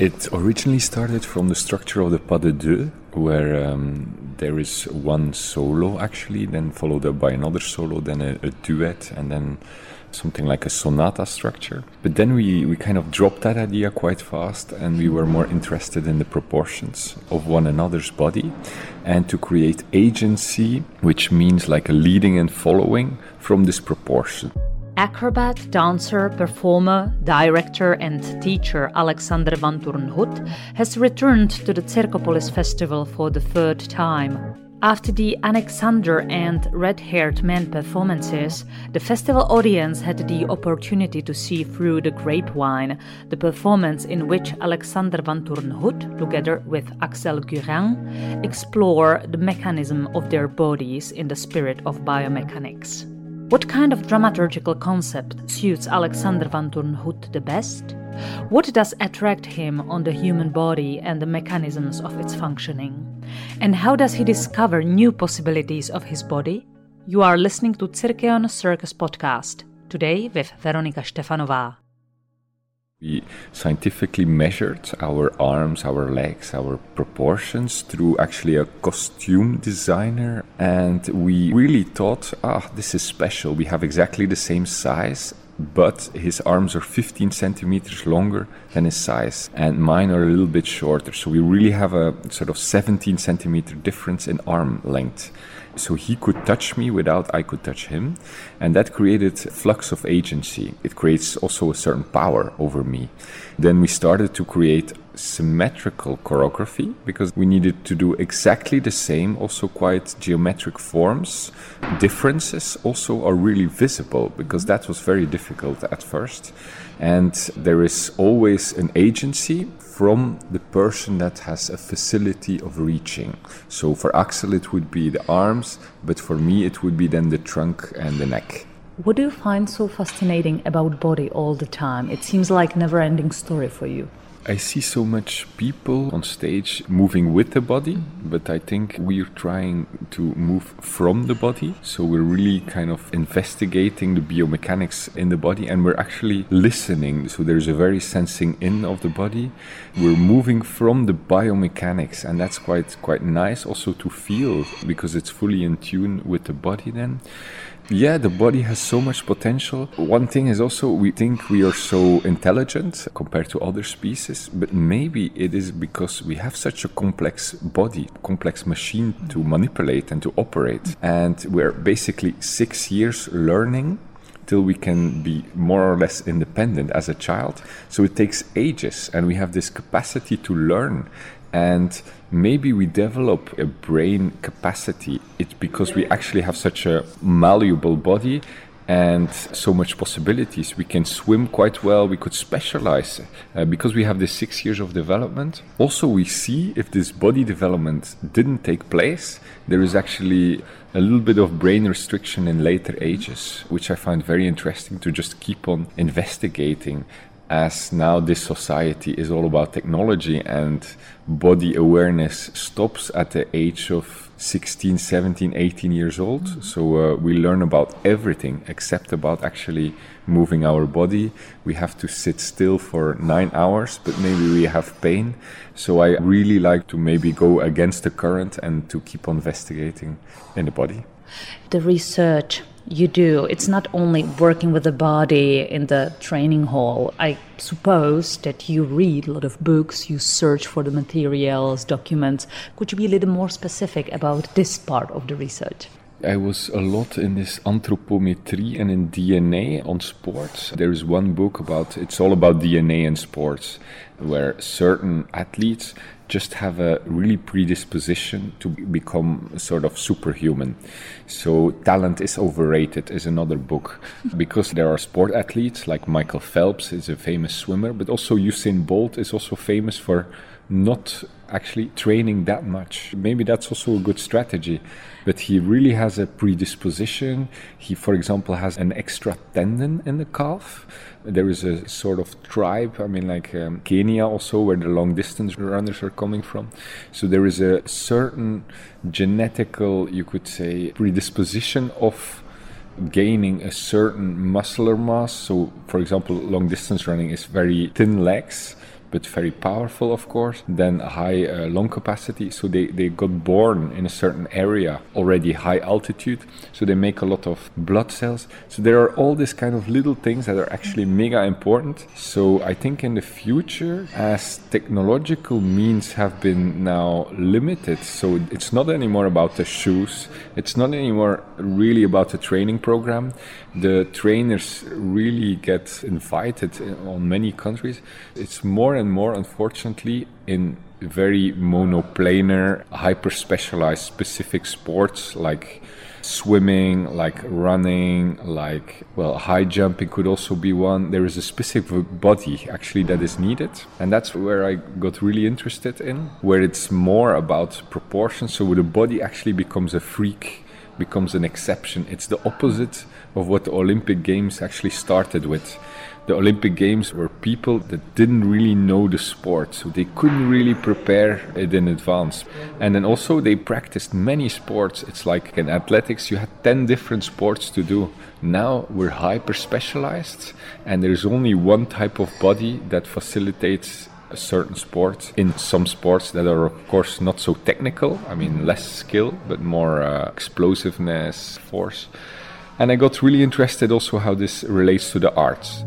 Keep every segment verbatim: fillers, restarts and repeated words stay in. It originally started from the structure of the Pas de Deux, where um, there is one solo actually, then followed up by another solo, then a, a duet, and then something like a sonata structure. But then we, we kind of dropped that idea quite fast, and we were more interested in the proportions of one another's body, and to create agency, which means like a leading and following from this proportion. Acrobat, dancer, performer, director and teacher Alexander Vantournhout has returned to the Circopolis Festival for the third time. After the Alexander and Red-Haired Man performances, the festival audience had the opportunity to see Through the Grapevine, the performance in which Alexander Vantournhout, together with Axel Guérin, explore the mechanism of their bodies in the spirit of biomechanics. What kind of dramaturgical concept suits Alexander Vantournhout the best? What does attract him on the human body and the mechanisms of its functioning? And how does he discover new possibilities of his body? You are listening to Cirqueon Circus podcast, today with Veronika Štefanová. We scientifically measured our arms, our legs, our proportions through actually a costume designer, and we really thought, ah, this is special. We have exactly the same size, but his arms are fifteen centimeters longer than his size, and mine are a little bit shorter. So we really have a sort of seventeen centimeter difference in arm length. So he could touch me without I could touch him. And that created a flux of agency. It creates also a certain power over me. Then we started to create symmetrical choreography because we needed to do exactly the same, also quite geometric forms. Differences also are really visible because that was very difficult at first. And there is always an agency from the person that has a facility of reaching. So for Axel it would be the arms, but for me it would be then the trunk and the neck. What do you find so fascinating about body all the time? It seems like a never-ending story for you. I see so much people on stage moving with the body, but I think we're trying to move from the body. So we're really kind of investigating the biomechanics in the body, and we're actually listening. So there's a very sensing in of the body. We're moving from the biomechanics, and that's quite quite nice also to feel, because it's fully in tune with the body then. Yeah, the body has so much potential. One thing is also we think we are so intelligent compared to other species, but maybe it is because we have such a complex body, complex machine to manipulate and to operate. And we're basically six years learning till we can be more or less independent as a child. So it takes ages, and we have this capacity to learn. And maybe we develop a brain capacity. It's because we actually have such a malleable body and so much possibilities. We can swim quite well, we could specialize uh, because we have this six years of development. Also, we see if this body development didn't take place, there is actually a little bit of brain restriction in later ages, which I find very interesting to just keep on investigating. As now this society is all about technology, and body awareness stops at the age of sixteen, seventeen, eighteen years old. So uh, we learn about everything except about actually moving our body. We have to sit still for nine hours, but maybe we have pain. So I really like to maybe go against the current and to keep on investigating in the body. The research you do, it's not only working with the body in the training hall. I suppose that you read a lot of books, you search for the materials, documents. Could you be a little more specific about this part of the research? I was a lot in this anthropometry and in D N A on sports. There is one book about, it's all about D N A in sports, where certain athletes just have a really predisposition to become sort of superhuman. So Talent is Overrated is another book, because there are sport athletes like Michael Phelps is a famous swimmer, but also Usain Bolt is also famous for not actually training that much. Maybe that's also a good strategy, but he really has a predisposition. He, for example, has an extra tendon in the calf. There is a sort of tribe, I mean, like um, Kenya also, where the long distance runners are coming from. So there is a certain genetical, you could say, predisposition of gaining a certain muscular mass. So, for example, long distance running is very thin legs, but very powerful, of course, then high uh, lung capacity. So they, they got born in a certain area, already high altitude, so they make a lot of blood cells. So there are all these kind of little things that are actually mega important. So I think in the future, as technological means have been now limited, so it's not anymore about the shoes, it's not anymore really about the training program. The trainers really get invited on many countries. It's more and more, unfortunately, in very monoplanar, hyper-specialized specific sports like swimming, like running, like, well, high jumping could also be one. There is a specific body actually that is needed, and that's where I got really interested in, where it's more about proportions. So the body actually becomes a freak, becomes an exception. It's the opposite of what the Olympic Games actually started with. The Olympic Games were people that didn't really know the sport, so they couldn't really prepare it in advance. And then also they practiced many sports. It's like in athletics, you had ten different sports to do. Now we're hyper-specialized, and there's only one type of body that facilitates a certain sport. In some sports that are, of course, not so technical, I mean, less skill, but more uh, explosiveness, force. And I got really interested also how this relates to the arts.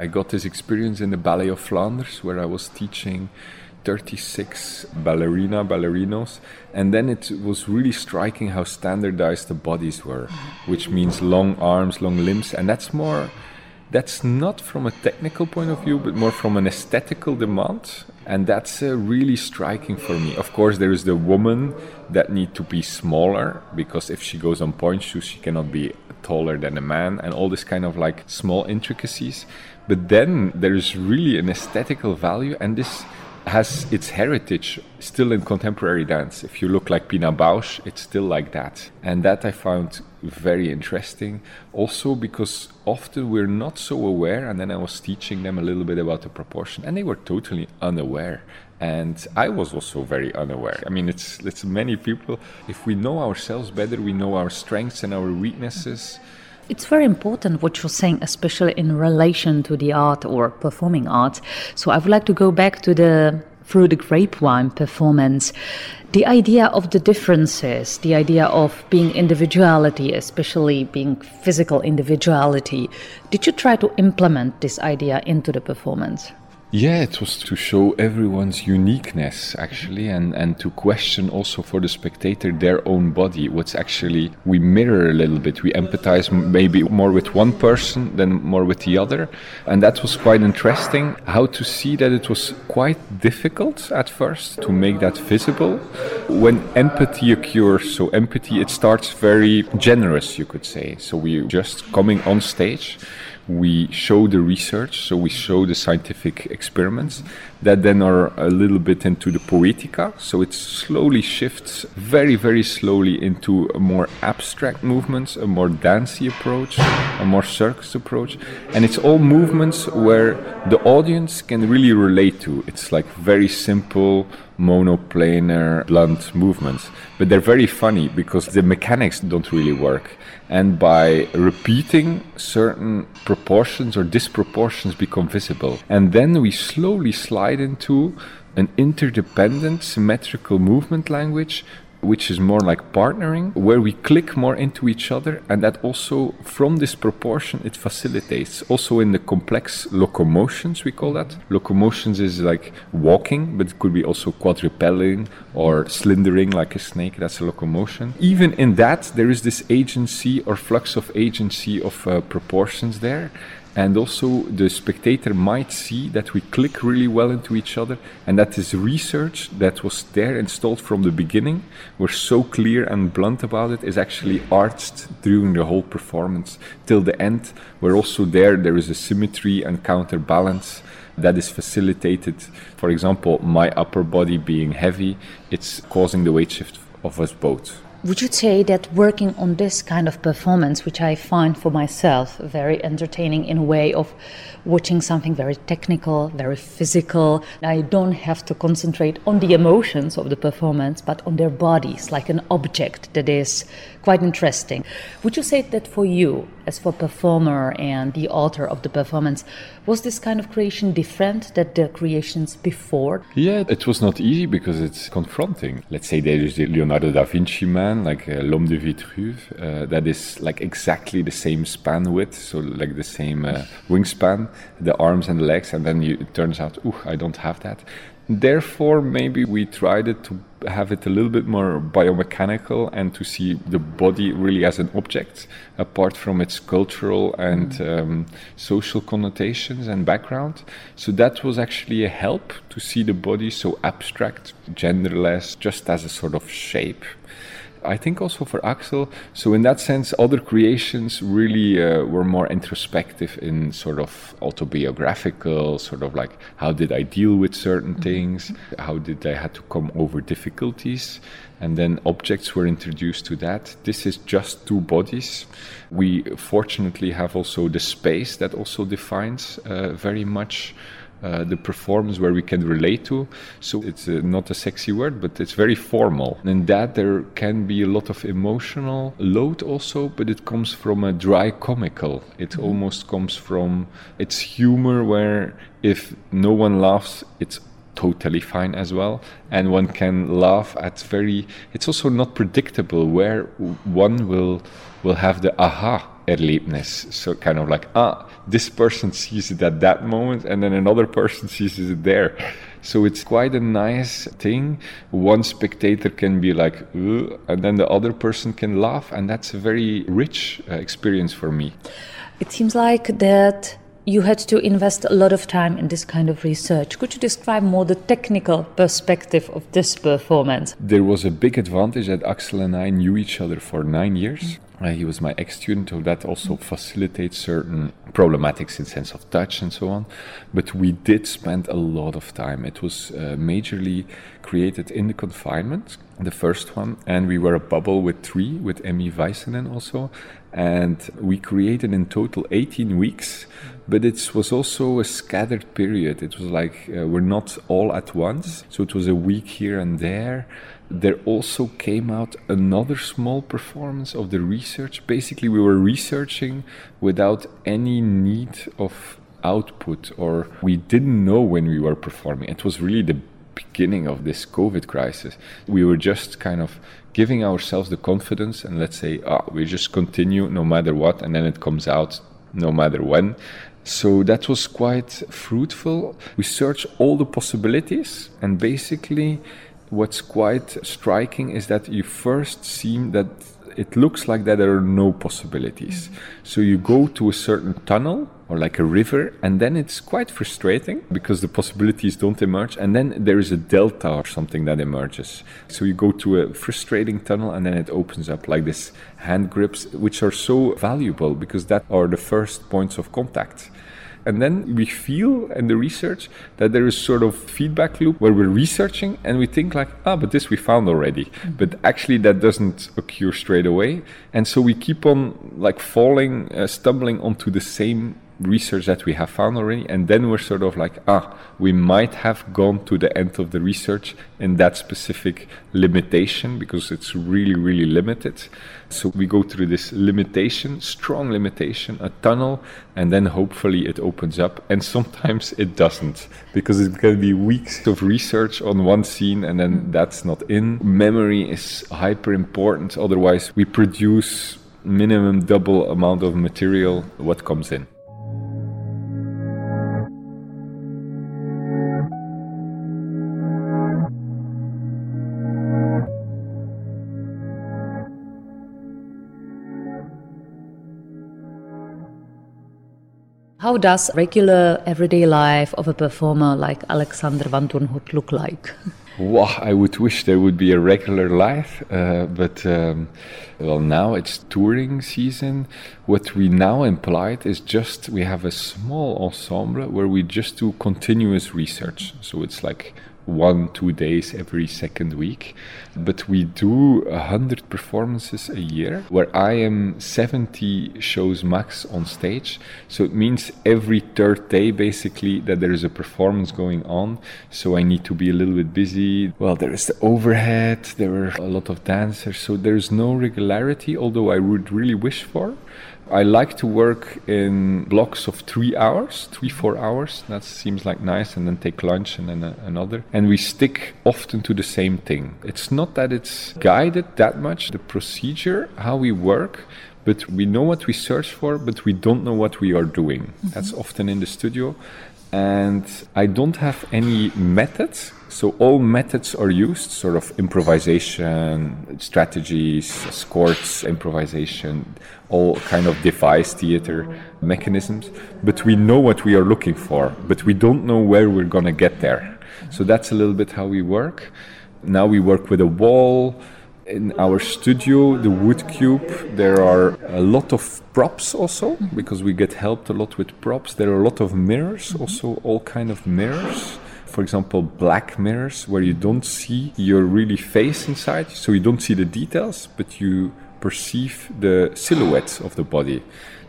I got this experience in the Ballet of Flanders, where I was teaching thirty-six ballerina, ballerinos, and then it was really striking how standardized the bodies were, which means long arms, long limbs, and that's more, that's not from a technical point of view, but more from an aesthetical demand, and that's uh, really striking for me. Of course, there is the woman that need to be smaller, because if she goes on pointe shoes, she cannot be taller than a man, and all this kind of like small intricacies. But then there is really an aesthetical value, and this has its heritage still in contemporary dance. If you look like Pina Bausch, it's still like that. And that I found very interesting. Also because often we're not so aware, and then I was teaching them a little bit about the proportion, and they were totally unaware. And I was also very unaware. I mean, it's, it's many people. If we know ourselves better, we know our strengths and our weaknesses. It's very important what you're saying, especially in relation to the art or performing arts. So I would like to go back to the Through the Grapevine performance. The idea of the differences, the idea of being individuality, especially being physical individuality. Did you try to implement this idea into the performance? Yeah, it was to show everyone's uniqueness, actually, and, and to question also for the spectator their own body. What's actually, we mirror a little bit, we empathize maybe more with one person than more with the other. And that was quite interesting, how to see that it was quite difficult at first to make that visible. When empathy occurs, so empathy, it starts very generous, you could say. So we're just coming on stage. We show the research, so we show the scientific experiments that then are a little bit into the poetica. So it slowly shifts very, very slowly into a more abstract movements, a more dancey approach, a more circus approach. And it's all movements where the audience can really relate to. It's like very simple, monoplanar, blunt movements. But they're very funny because the mechanics don't really work. And by repeating, certain proportions or disproportions become visible. And then we slowly slide into an interdependent, symmetrical movement language, which is more like partnering, where we click more into each other, and that also, from this proportion, it facilitates. Also in the complex locomotions, we call that. Locomotions is like walking, but it could be also quadrupelling or slithering like a snake. That's a locomotion. Even in that, there is this agency or flux of agency of uh, proportions there. And also the spectator might see that we click really well into each other, and that is research that was there installed from the beginning. We're so clear and blunt about it, is actually arched during the whole performance till the end, where also there there is a symmetry and counterbalance that is facilitated. For example, my upper body being heavy, it's causing the weight shift of us both. Would you say that working on this kind of performance, which I find for myself very entertaining in a way of watching something very technical, very physical, I don't have to concentrate on the emotions of the performance, but on their bodies, like an object that is quite interesting. Would you say that for you, as for performer and the author of the performance, was this kind of creation different than the creations before? Yeah, it was not easy because it's confronting. Let's say there is the Leonardo da Vinci man, like uh, L'homme de Vitruve, uh, that is like exactly the same span width, so like the same uh, wingspan, the arms and the legs, and then you, it turns out, ooh, I don't have that. Therefore, maybe we tried it to have it a little bit more biomechanical and to see the body really as an object, apart from its cultural and mm. um, social connotations and background. So that was actually a help to see the body so abstract, genderless, just as a sort of shape. I think also for Axel, so in that sense, other creations really uh, were more introspective in sort of autobiographical, sort of like how did I deal with certain things, how did I had to come over difficulties, and then objects were introduced to that. This is just two bodies. We fortunately have also the space that also defines uh, very much Uh, the performance where we can relate to, so it's uh, not a sexy word, but it's very formal. And in that there can be a lot of emotional load also, but it comes from a dry comical. It mm-hmm. almost comes from its humor, where if no one laughs, it's totally fine as well, and one can laugh at very. It's also not predictable where one will will have the aha. Erlebnis, so kind of like, ah, this person sees it at that moment, and then another person sees it there. So it's quite a nice thing. One spectator can be like, ugh, and then the other person can laugh, and that's a very rich uh, experience for me. It seems like that you had to invest a lot of time in this kind of research. Could you describe more the technical perspective of this performance? There was a big advantage that Axel and I knew each other for nine years. Mm-hmm. Uh, he was my ex-student, so that also facilitates certain problematics in sense of touch and so on. But we did spend a lot of time. It was uh, majorly created in the confinement, the first one. And we were a bubble with three, with Emmy Weissenden also. And we created in total eighteen weeks. But it was also a scattered period. It was like uh, we're not all at once. So it was a week here and there. There also came out another small performance of the research. Basically, we were researching without any need of output, or we didn't know when we were performing. It was really the beginning of this COVID crisis. We were just kind of giving ourselves the confidence and let's say, oh, we just continue no matter what, and then it comes out no matter when. So that was quite fruitful. We searched all the possibilities, and basically what's quite striking is that you first see that it looks like that there are no possibilities. Mm-hmm. So you go to a certain tunnel or like a river, and then it's quite frustrating because the possibilities don't emerge, and then there is a delta or something that emerges. So you go to a frustrating tunnel, and then it opens up like this hand grips, which are so valuable because that are the first points of contact. And then we feel in the research that there is sort of feedback loop where we're researching and we think like, ah, but this we found already. Mm-hmm. But actually that doesn't occur straight away. And so we keep on like falling, uh, stumbling onto the same research that we have found already. And then we're sort of like, ah, we might have gone to the end of the research in that specific limitation because it's really, really limited. So we go through this limitation, strong limitation, a tunnel, and then hopefully it opens up. And sometimes it doesn't, because it can be weeks of research on one scene and then that's not in. Memory is hyper important. Otherwise we produce minimum double amount of material what comes in. How does regular everyday life of a performer like Alexander Vantournhout look like? Wow, I would wish there would be a regular life, uh, but um, well, now it's touring season. What we now implied is just we have a small ensemble where we just do continuous research. So it's like one, two days every second week. But we do one hundred performances a year, where I am seventy shows max on stage. So it means every third day, basically, that there is a performance going on. So I need to be a little bit busy. Well, there is the overhead, there are a lot of dancers. So there's no regularity, although I would really wish for. I like to work in blocks of three hours, three, four hours. That seems like nice. And then take lunch and then a, another. And we stick often to the same thing. It's not that it's guided that much, the procedure, how we work, but we know what we search for, but we don't know what we are doing. Mm-hmm. That's often in the studio. And I don't have any methods. So all methods are used, sort of improvisation, strategies, scores, improvisation, all kind of device theater mechanisms. But we know what we are looking for, but we don't know where we're going to get there. So that's a little bit how we work. Now we work with a wall. In our studio, the wood cube, there are a lot of props also, because we get helped a lot with props. There are a lot of mirrors, also all kind of mirrors. For example, black mirrors, where you don't see your really face inside, so you don't see the details, but you perceive the silhouettes of the body.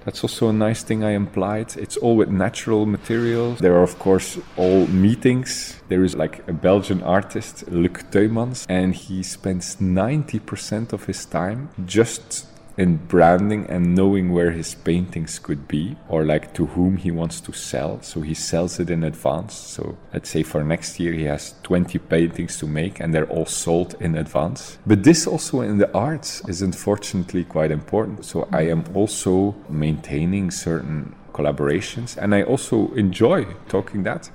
That's also a nice thing I implied. It's all with natural materials. There are, of course, all meetings. There is like a Belgian artist, Luc Tuymans, and he spends ninety percent of his time just in branding and knowing where his paintings could be, or like to whom he wants to sell. So he sells it in advance. So let's say for next year he has twenty paintings to make and they're all sold in advance. But this also in the arts is unfortunately quite important. So I am also maintaining certain collaborations, and I also enjoy talking that.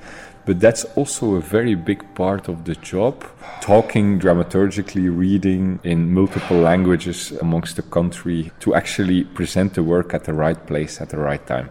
But that's also a very big part of the job. Talking dramaturgically, reading in multiple languages amongst the country to actually present the work at the right place at the right time.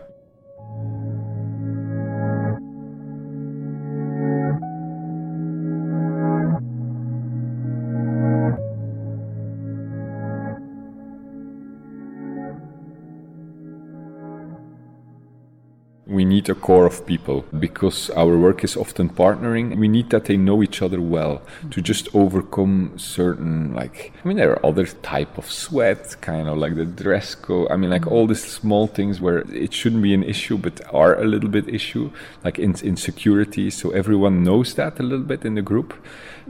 We need a core of people, because our work is often partnering. We need that they know each other well to just overcome certain, like, I mean, there are other type of sweat, kind of like the dress code. I mean, like all these small things where it shouldn't be an issue, but are a little bit issue, like in- insecurity. So everyone knows that a little bit in the group.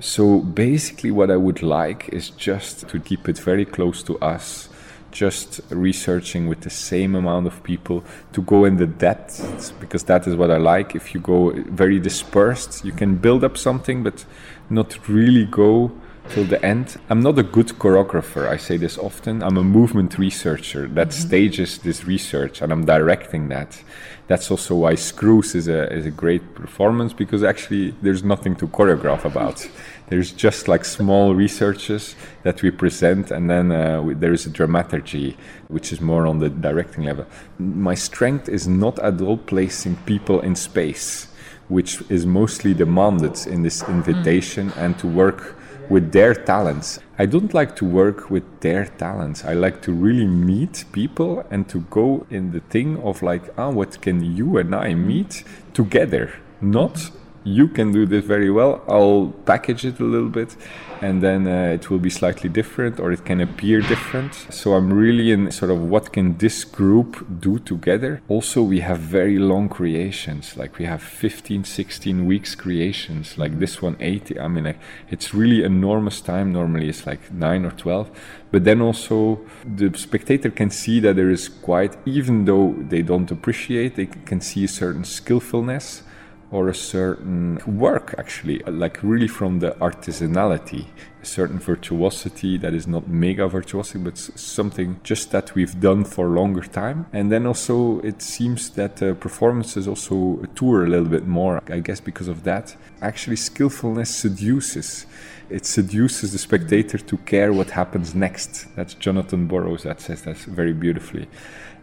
So basically what I would like is just to keep it very close to us. Just researching with the same amount of people to go in the depths, because that is what I like. If you go very dispersed, you can build up something, but not really go till the end. I'm not a good choreographer, I say this often. I'm a movement researcher that mm-hmm. stages this research, and I'm directing that. That's also why Screws is a is a great performance, because actually there's nothing to choreograph about. There's just like small researches that we present, and then uh, we, there is a dramaturgy, which is more on the directing level. My strength is not at all placing people in space, which is mostly demanded in this invitation, and to work with their talents. I don't like to work with their talents. I like to really meet people and to go in the thing of like, ah, oh, what can you and I meet together? Not, you can do this very well, I'll package it a little bit, and then uh, it will be slightly different, or it can appear different. So I'm really in sort of what can this group do together. Also, we have very long creations, like we have fifteen, sixteen weeks creations, like this one eighty. I mean, like, it's really enormous time. Normally it's like nine or twelve. But then also the spectator can see that there is quite, even though they don't appreciate, they can see a certain skillfulness, or a certain work, actually, like really from the artisanality, a certain virtuosity that is not mega virtuosity, but something just that we've done for a longer time. And then also it seems that uh, performances also tour a little bit more, I guess because of that. Actually, skillfulness seduces. it seduces the spectator to care what happens next. That's Jonathan Burrows that says that very beautifully.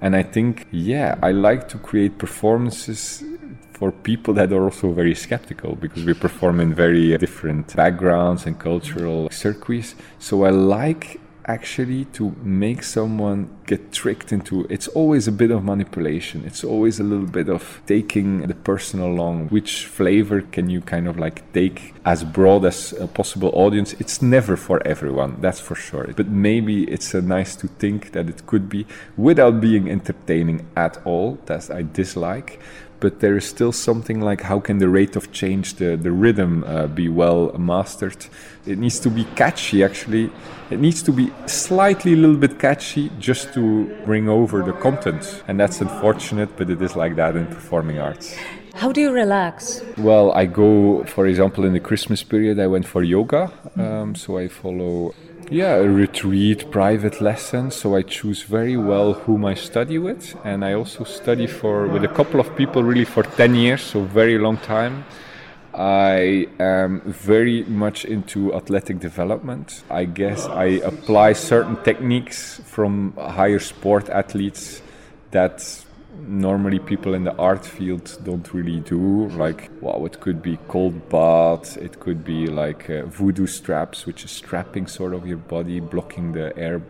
And I think, yeah, I like to create performances for people that are also very skeptical, because we perform in very different backgrounds and cultural circuits. So I like actually to make someone get tricked into, it's always a bit of manipulation, it's always a little bit of taking the person along, which flavor can you kind of like take as broad as a possible audience. It's never for everyone, that's for sure, but maybe it's a nice to think that it could be, without being entertaining at all, that I dislike. But there is still something like, how can the rate of change, the, the rhythm uh, be well mastered? It needs to be catchy, actually. It needs to be slightly a little bit catchy just to bring over the content. And that's unfortunate, but it is like that in performing arts. How do you relax? Well, I go, for example, in the Christmas period, I went for yoga. Um, so I follow... Yeah, a retreat, private lessons, so I choose very well whom I study with, and I also study for with a couple of people really for ten years, so very long time. I am very much into athletic development. I guess I apply certain techniques from higher sport athletes that normally people in the art field don't really do, like, wow, it could be cold bath, it could be like uh, voodoo straps, which is strapping sort of your body, blocking the air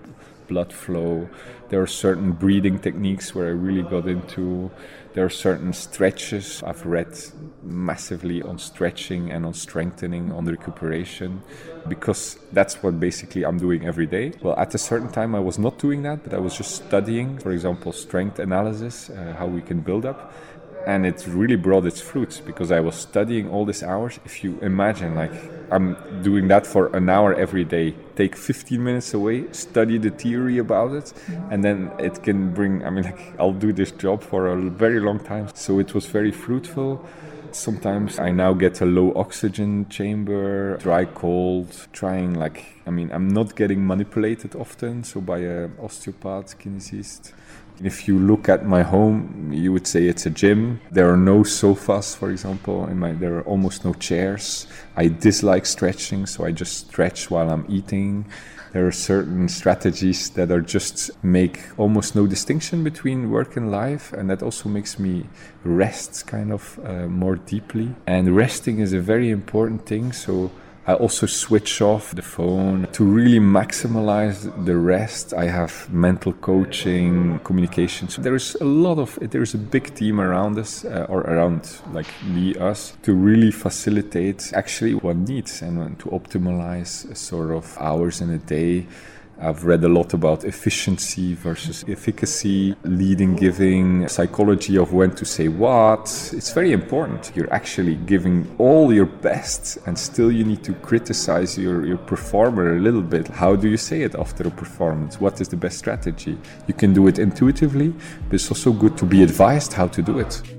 blood flow. There are certain breathing techniques where I really got into. There are certain stretches. I've read massively on stretching and on strengthening, on recuperation, because that's what basically I'm doing every day. Well, at a certain time I was not doing that, but I was just studying, for example, strength analysis, uh, how we can build up. And it really brought its fruits, because I was studying all these hours. If you imagine, like, I'm doing that for an hour every day, take fifteen minutes away, study the theory about it, mm-hmm. and then it can bring, I mean, like, I'll do this job for a very long time. So it was very fruitful. Sometimes I now get a low oxygen chamber, dry cold, trying like, I mean, I'm not getting manipulated often, so by an osteopath, kinesist. If you look at my home, you would say it's a gym. There are no sofas, for example. In my, there are almost no chairs. I dislike stretching, so I just stretch while I'm eating. There are certain strategies that are just make almost no distinction between work and life, and that also makes me rest kind of uh, more deeply. And resting is a very important thing, so I also switch off the phone to really maximize the rest. I have mental coaching, communication. So there is a lot of, there is a big team around us, uh, or around like me, us, to really facilitate actually what needs and to optimize sort of hours in a day. I've read a lot about efficiency versus efficacy, leading, giving, psychology of when to say what. It's very important. You're actually giving all your best, and still you need to criticize your, your performer a little bit. How do you say it after a performance? What is the best strategy? You can do it intuitively, but it's also good to be advised how to do it.